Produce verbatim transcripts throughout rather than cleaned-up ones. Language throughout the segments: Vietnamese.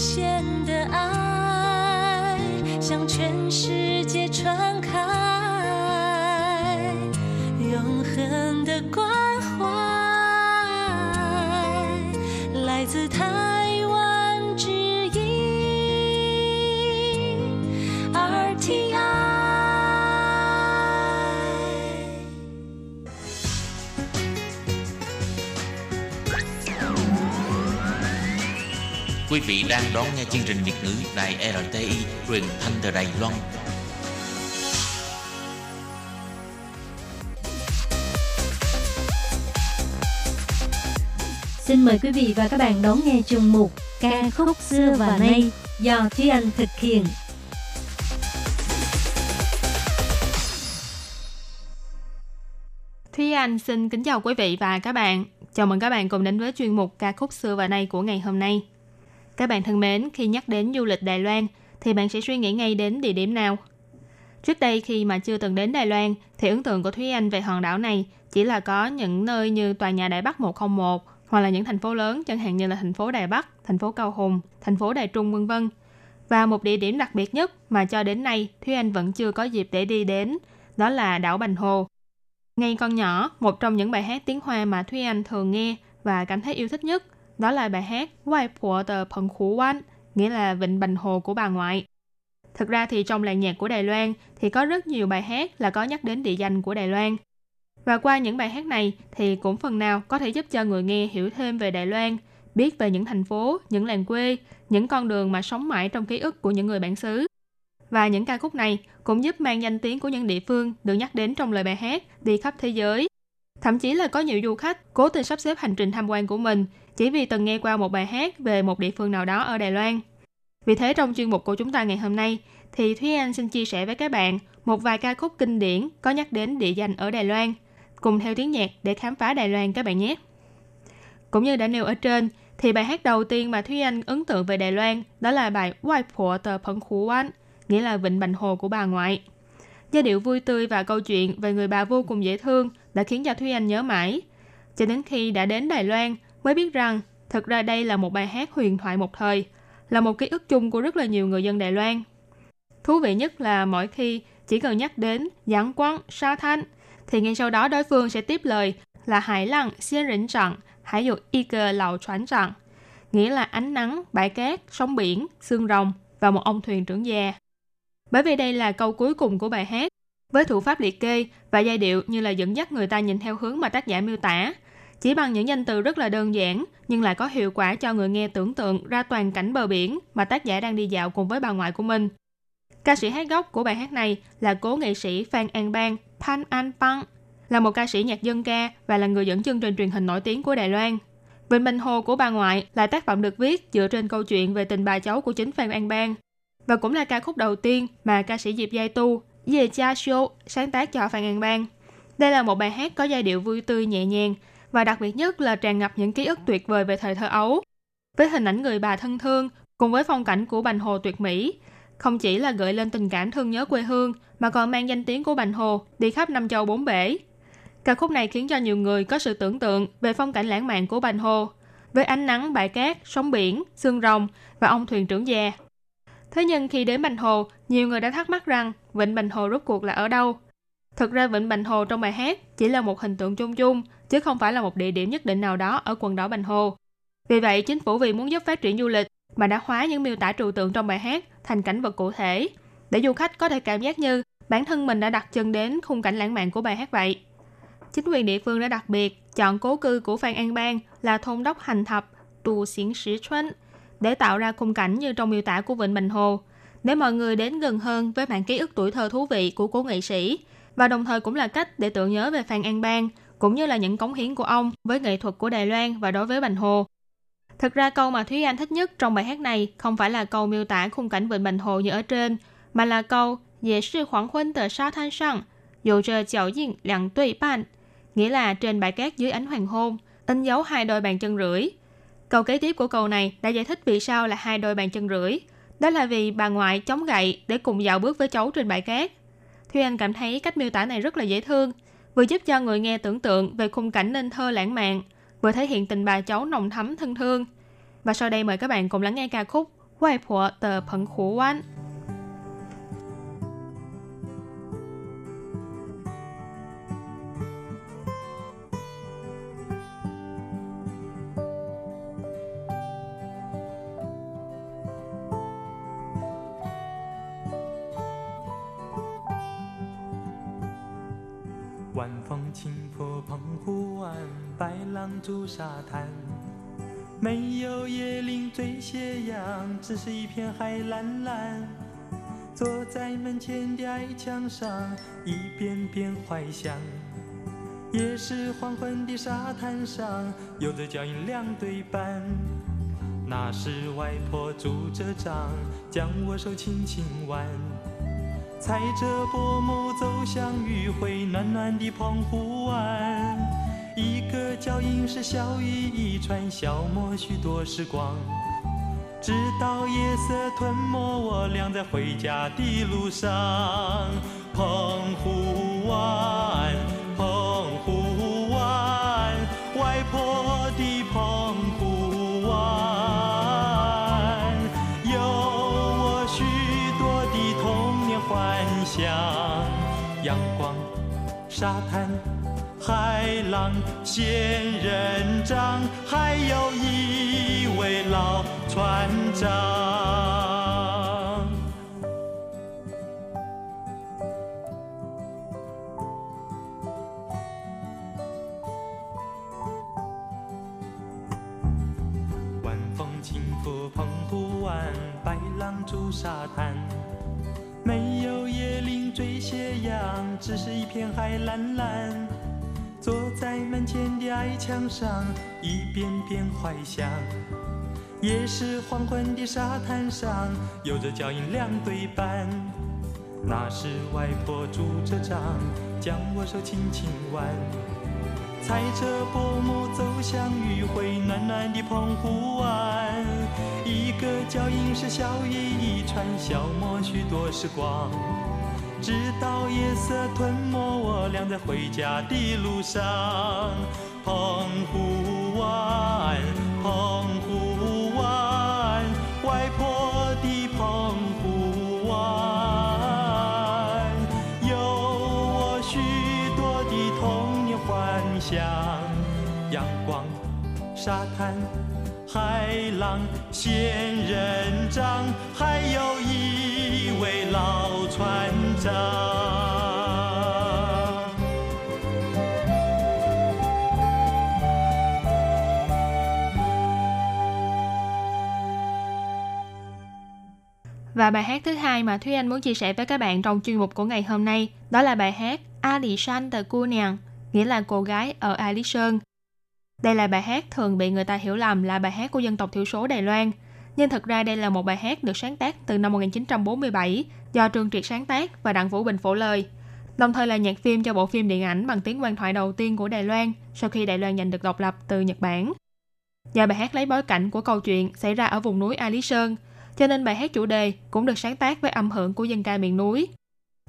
限的爱向全世界传开，永恒的关怀来自台湾之音 R T I。Quý vị đang đón nghe chương trình Việt ngữ đài R T I truyền thanh từ Đài Loan. Xin mời quý vị và các bạn đón nghe chương mục Ca khúc xưa và nay do Thúy Anh thực hiện. Thúy Anh xin kính chào quý vị và các bạn. Chào mừng các bạn cùng đến với chuyên mục Ca khúc xưa và nay của ngày hôm nay. Các bạn thân mến, khi nhắc đến du lịch Đài Loan thì bạn sẽ suy nghĩ ngay đến địa điểm nào? Trước đây khi mà chưa từng đến Đài Loan thì ấn tượng của Thúy Anh về hòn đảo này chỉ là có những nơi như tòa nhà Đài Bắc một không một hoặc là những thành phố lớn chẳng hạn như là thành phố Đài Bắc, thành phố Cao Hùng, thành phố Đài Trung vân vân. Và một địa điểm đặc biệt nhất mà cho đến nay Thúy Anh vẫn chưa có dịp để đi đến đó là đảo Bành Hồ. Ngay còn nhỏ, một trong những bài hát tiếng Hoa mà Thúy Anh thường nghe và cảm thấy yêu thích nhất đó là bài hát Waipo de Penghu Wan, nghĩa là vịnh Bành Hồ của bà ngoại. Thực ra thì trong làng nhạc của Đài Loan thì có rất nhiều bài hát là có nhắc đến địa danh của Đài Loan. Và qua những bài hát này thì cũng phần nào có thể giúp cho người nghe hiểu thêm về Đài Loan, biết về những thành phố, những làng quê, những con đường mà sống mãi trong ký ức của những người bản xứ. Và những ca khúc này cũng giúp mang danh tiếng của những địa phương được nhắc đến trong lời bài hát đi khắp thế giới. Thậm chí là có nhiều du khách cố tình sắp xếp hành trình tham quan của mình chỉ vì từng nghe qua một bài hát về một địa phương nào đó ở Đài Loan. Vì thế trong chuyên mục của chúng ta ngày hôm nay thì Thúy Anh xin chia sẻ với các bạn một vài ca khúc kinh điển có nhắc đến địa danh ở Đài Loan, cùng theo tiếng nhạc để khám phá Đài Loan các bạn nhé. Cũng như đã nêu ở trên thì bài hát đầu tiên mà Thúy Anh ấn tượng về Đài Loan đó là bài Waipo de Penghu Wan, nghĩa là vịnh Bành Hồ của bà ngoại. Giai điệu vui tươi và câu chuyện về người bà vô cùng dễ thương đã khiến cho Thúy Anh nhớ mãi. Cho đến khi đã đến Đài Loan mới biết rằng thực ra đây là một bài hát huyền thoại một thời, là một ký ức chung của rất là nhiều người dân Đài Loan. Thú vị nhất là mỗi khi chỉ cần nhắc đến giảng quán sa thanh thì ngay sau đó đối phương sẽ tiếp lời là hải lăng xiên rỉnh trận, hải dục y cơ lầu choán trận, nghĩa là ánh nắng, bãi cát, sóng biển, xương rồng và một ông thuyền trưởng già. Bởi vì đây là câu cuối cùng của bài hát, với thủ pháp liệt kê và giai điệu như là dẫn dắt người ta nhìn theo hướng mà tác giả miêu tả, chỉ bằng những danh từ rất là đơn giản nhưng lại có hiệu quả cho người nghe tưởng tượng ra toàn cảnh bờ biển mà tác giả đang đi dạo cùng với bà ngoại của mình. Ca sĩ hát gốc của bài hát này là cố nghệ sĩ Phan An Bang, Phan An Bang, là một ca sĩ nhạc dân ca và là người dẫn chương trình truyền hình nổi tiếng của Đài Loan. Vịnh Bành Hồ của bà ngoại là tác phẩm được viết dựa trên câu chuyện về tình bà cháu của chính Phan An Bang và cũng là ca khúc đầu tiên mà ca sĩ Diệp Giai Tu, Diệp Giai Tu sáng tác cho Phan An Bang. Đây là một bài hát có giai điệu vui tươi nhẹ nhàng và đặc biệt nhất là tràn ngập những ký ức tuyệt vời về thời thơ ấu. Với hình ảnh người bà thân thương cùng với phong cảnh của Bành Hồ tuyệt mỹ, không chỉ là gợi lên tình cảm thương nhớ quê hương mà còn mang danh tiếng của Bành Hồ đi khắp năm châu bốn bể. Ca khúc này khiến cho nhiều người có sự tưởng tượng về phong cảnh lãng mạn của Bành Hồ, với ánh nắng, bãi cát, sóng biển, xương rồng và ông thuyền trưởng già. Thế nhưng khi đến Bành Hồ, nhiều người đã thắc mắc rằng vịnh Bành Hồ rốt cuộc là ở đâu? Thực ra vịnh Bành Hồ trong bài hát chỉ là một hình tượng chung chung, chứ không phải là một địa điểm nhất định nào đó ở quần đảo Bành Hồ. Vì vậy, chính phủ vì muốn giúp phát triển du lịch mà đã hóa những miêu tả trừu tượng trong bài hát thành cảnh vật cụ thể, để du khách có thể cảm giác như bản thân mình đã đặt chân đến khung cảnh lãng mạn của bài hát vậy. Chính quyền địa phương đã đặc biệt chọn cố cư của Phan An Bang là thôn Đốc Hành Thập, Tù Xiển Sĩ Xuân, để tạo ra khung cảnh như trong miêu tả của vịnh Bành Hồ, để mọi người đến gần hơn với mảng ký ức tuổi thơ thú vị của cố nghệ sĩ, và đồng thời cũng là cách để tưởng nhớ về Phan An Bang, cũng như là những cống hiến của ông với nghệ thuật của Đài Loan và đối với Bành Hồ. Thực ra câu mà Thúy Anh thích nhất trong bài hát này không phải là câu miêu tả khung cảnh vịnh Bành Hồ như ở trên, mà là câu "Dễ sư khoảng huynh tờ sa thanh sang, dù chờ chảo diện lặng tùy bàn", nghĩa là trên bãi cát dưới ánh hoàng hôn, in dấu hai đôi bàn chân rưỡi. Câu kế tiếp của câu này đã giải thích vì sao là hai đôi bàn chân rưỡi. Đó là vì bà ngoại chống gậy để cùng dạo bước với cháu trên bãi cát. Thúy Anh cảm thấy cách miêu tả này rất là dễ thương, vừa giúp cho người nghe tưởng tượng về khung cảnh nên thơ lãng mạn, vừa thể hiện tình bà cháu nồng thắm thân thương. Và sau đây mời các bạn cùng lắng nghe ca khúc Waipo de Penghu Wan. Và bài hát thứ hai mà Thúy Anh muốn chia sẻ với các bạn trong chuyên mục của ngày hôm nay đó là bài hát Alishan Takunian, nghĩa là cô gái ở Alishan. Đây là bài hát thường bị người ta hiểu lầm là bài hát của dân tộc thiểu số Đài Loan, nhưng thực ra đây là một bài hát được sáng tác từ năm một nghìn chín trăm bốn mươi bảy do Trương Triệt sáng tác và Đặng Vũ Bình phổ lời, đồng thời là nhạc phim cho bộ phim điện ảnh bằng tiếng quan thoại đầu tiên của Đài Loan sau khi Đài Loan giành được độc lập từ Nhật Bản. Do bài hát lấy bối cảnh của câu chuyện xảy ra ở vùng núi Alishan, cho nên bài hát chủ đề cũng được sáng tác với âm hưởng của dân ca miền núi.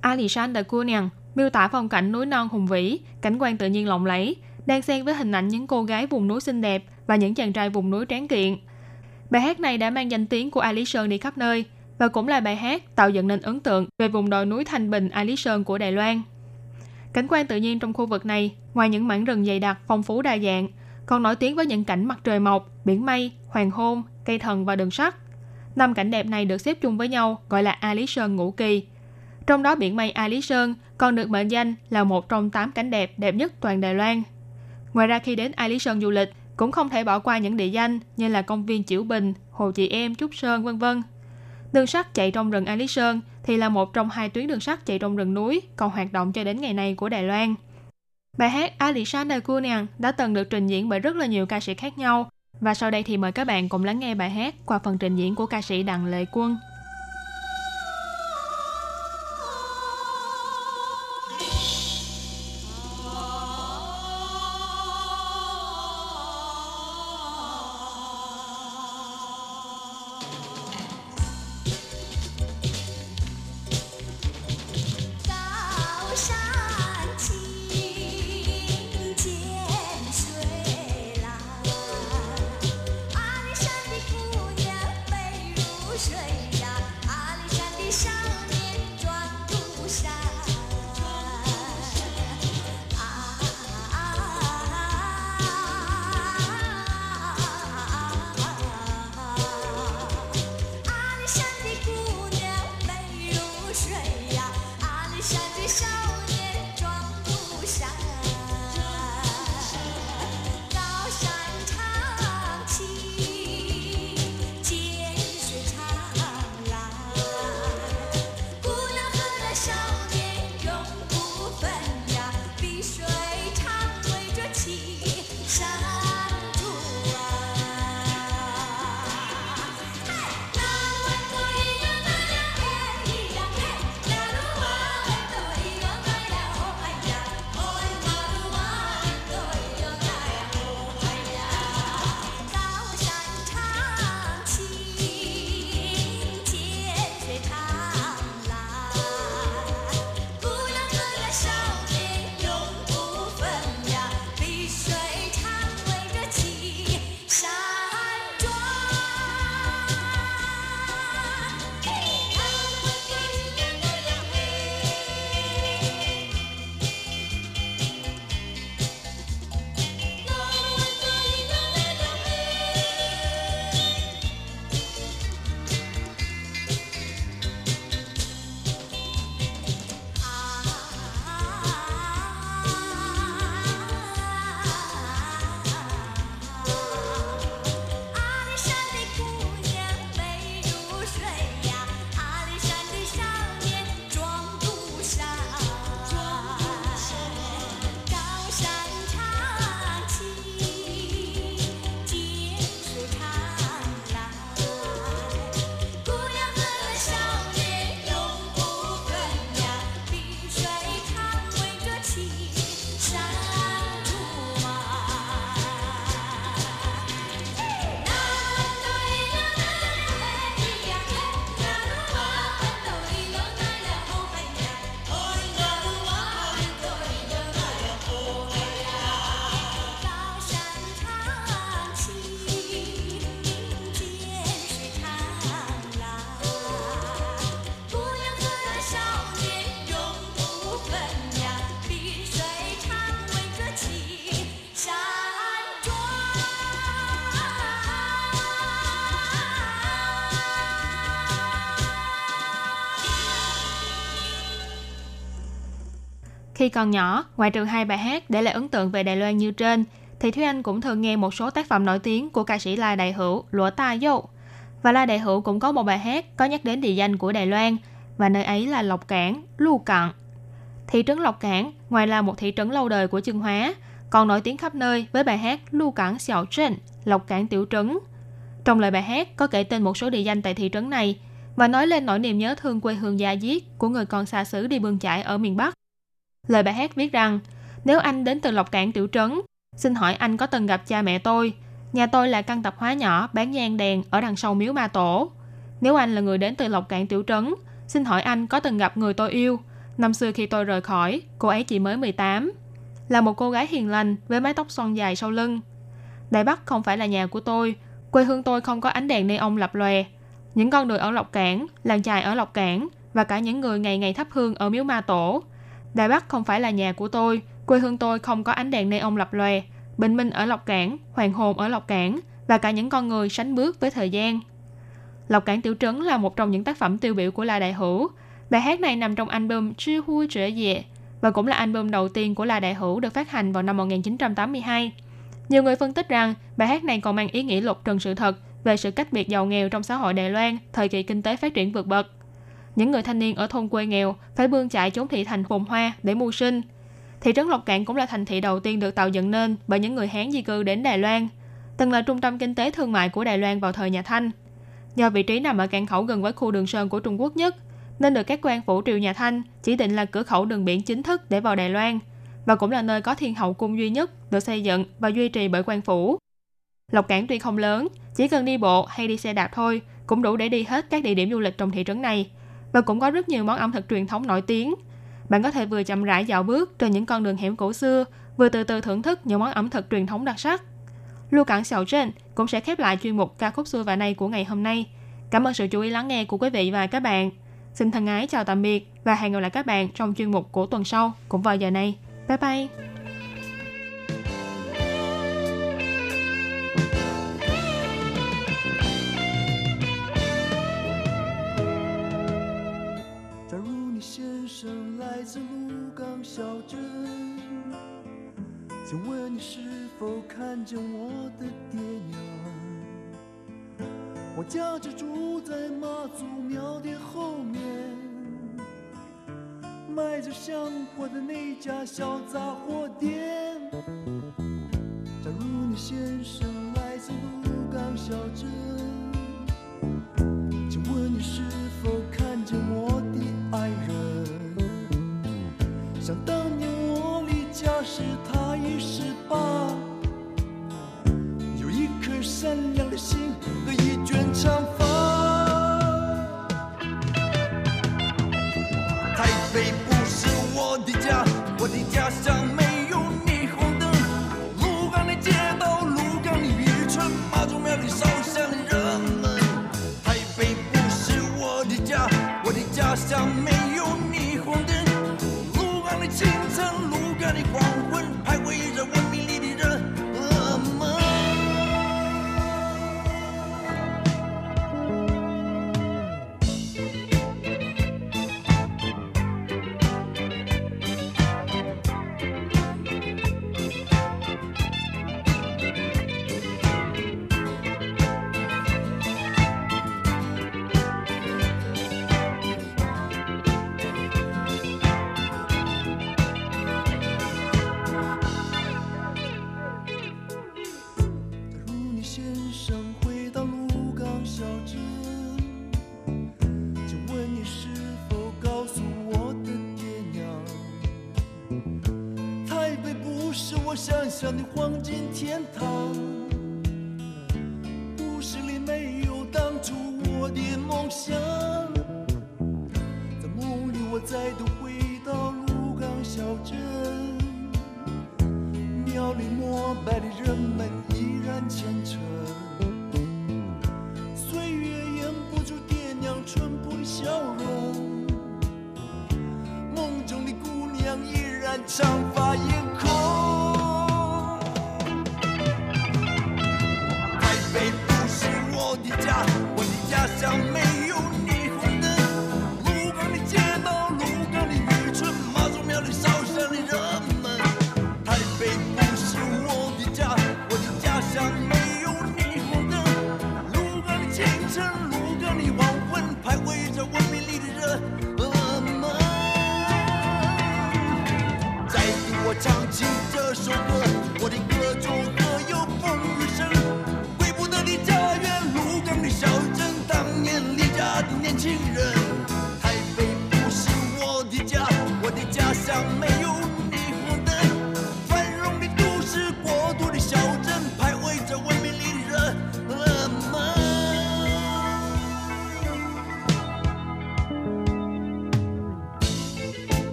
Alishan Takunian miêu tả phong cảnh núi non hùng vĩ, cảnh quan tự nhiên lộng lẫy, đang xen với hình ảnh những cô gái vùng núi xinh đẹp và những chàng trai vùng núi tráng kiện. Bài hát này đã mang danh tiếng của Alishan đi khắp nơi và cũng là bài hát tạo dựng nên ấn tượng về vùng đồi núi thanh bình Alishan của Đài Loan. Cảnh quan tự nhiên trong khu vực này, ngoài những mảng rừng dày đặc, phong phú đa dạng, còn nổi tiếng với những cảnh mặt trời mọc, biển mây, hoàng hôn, cây thần và đường sắt. Năm cảnh đẹp này được xếp chung với nhau gọi là Alishan ngũ kỳ. Trong đó biển mây Alishan còn được mệnh danh là một trong tám cảnh đẹp đẹp nhất toàn Đài Loan. Ngoài ra khi đến Alishan du lịch cũng không thể bỏ qua những địa danh như là công viên Chiểu Bình, Hồ Chị Em, Trúc Sơn, vân vân. Đường sắt chạy trong rừng Alishan thì là một trong hai tuyến đường sắt chạy trong rừng núi còn hoạt động cho đến ngày nay của Đài Loan. Bài hát Alishan Takunian đã từng được trình diễn bởi rất là nhiều ca sĩ khác nhau. Và sau đây thì mời các bạn cùng lắng nghe bài hát qua phần trình diễn của ca sĩ Đặng Lệ Quân. Khi còn nhỏ, ngoại trừ hai bài hát để lại ấn tượng về Đài Loan như trên, thì Thúy Anh cũng thường nghe một số tác phẩm nổi tiếng của ca sĩ La Đại Hữu, Lụa Ta Dâu. Và La Đại Hữu cũng có một bài hát có nhắc đến địa danh của Đài Loan, và nơi ấy là Lộc Cản, Lộc Cản. Thị trấn Lộc Cản, ngoài là một thị trấn lâu đời của Chương Hóa, còn nổi tiếng khắp nơi với bài hát Lộc Cản Xiao Trinh, Lộc Cản Tiểu Trấn. Trong lời bài hát có kể tên một số địa danh tại thị trấn này, và nói lên nỗi niềm nhớ thương quê hương da diết của người con xa xứ đi bươn chải ở miền Bắc. Lời bài hát viết rằng, nếu anh đến từ Lộc Cản Tiểu Trấn, xin hỏi anh có từng gặp cha mẹ tôi? Nhà tôi là căn tạp hóa nhỏ bán nhang đèn ở đằng sau miếu Ma Tổ. Nếu anh là người đến từ Lộc Cản Tiểu Trấn, xin hỏi anh có từng gặp người tôi yêu? Năm xưa khi tôi rời khỏi, cô ấy chỉ mới mười tám. Là một cô gái hiền lành với mái tóc xoăn dài sau lưng. Đài Bắc không phải là nhà của tôi. Quê hương tôi không có ánh đèn neon lập lòe. Những con đường ở Lộc Cản, làng chài ở Lộc Cản và cả những người ngày ngày thắp hương ở miếu Ma Tổ. Đài Bắc không phải là nhà của tôi. Quê hương tôi không có ánh đèn neon lập lòe. Bình minh ở Lộc Cản, hoàng hôn ở Lộc Cản và cả những con người sánh bước với thời gian. Lộc Cản Tiểu Trấn là một trong những tác phẩm tiêu biểu của La Đại Hữu. Bài hát này nằm trong album Chi Hu Trở Dệ và cũng là album đầu tiên của La Đại Hữu được phát hành vào năm một nghìn chín trăm tám mươi hai. Nhiều người phân tích rằng bài hát này còn mang ý nghĩa lột trần sự thật về sự cách biệt giàu nghèo trong xã hội Đài Loan thời kỳ kinh tế phát triển vượt bậc. Những người thanh niên ở thôn quê nghèo phải bươn chải trốn thị thành phồn hoa để mưu sinh. Thị trấn Lộc Cản cũng là thành thị đầu tiên được tạo dựng nên bởi những người Hán di cư đến Đài Loan, từng là trung tâm kinh tế thương mại của Đài Loan vào thời nhà Thanh. Do vị trí nằm ở cảng khẩu gần với khu đường sơn của Trung Quốc nhất, nên được các quan phủ triều nhà Thanh chỉ định là cửa khẩu đường biển chính thức để vào Đài Loan, và cũng là nơi có Thiên Hậu Cung duy nhất được xây dựng và duy trì bởi quan phủ. Lộc Cản tuy không lớn, chỉ cần đi bộ hay đi xe đạp thôi cũng đủ để đi hết các địa điểm du lịch trong thị trấn này, và cũng có rất nhiều món ẩm thực truyền thống nổi tiếng. Bạn có thể vừa chậm rãi dạo bước trên những con đường hẻm cổ xưa, vừa từ từ thưởng thức những món ẩm thực truyền thống đặc sắc. Lộc Cản Xiao Trinh cũng sẽ khép lại chuyên mục ca khúc xưa và nay của ngày hôm nay. Cảm ơn sự chú ý lắng nghe của quý vị và các bạn. Xin thân ái chào tạm biệt và hẹn gặp lại các bạn trong chuyên mục của tuần sau cũng vào giờ này. Bye bye! Thank you.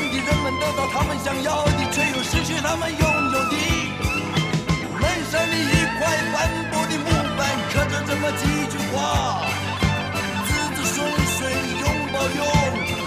与人们得到他们想要的，却又失去他们拥有的。门上的一块斑驳的木板，刻着这么几句话：子子孙孙，永保佑。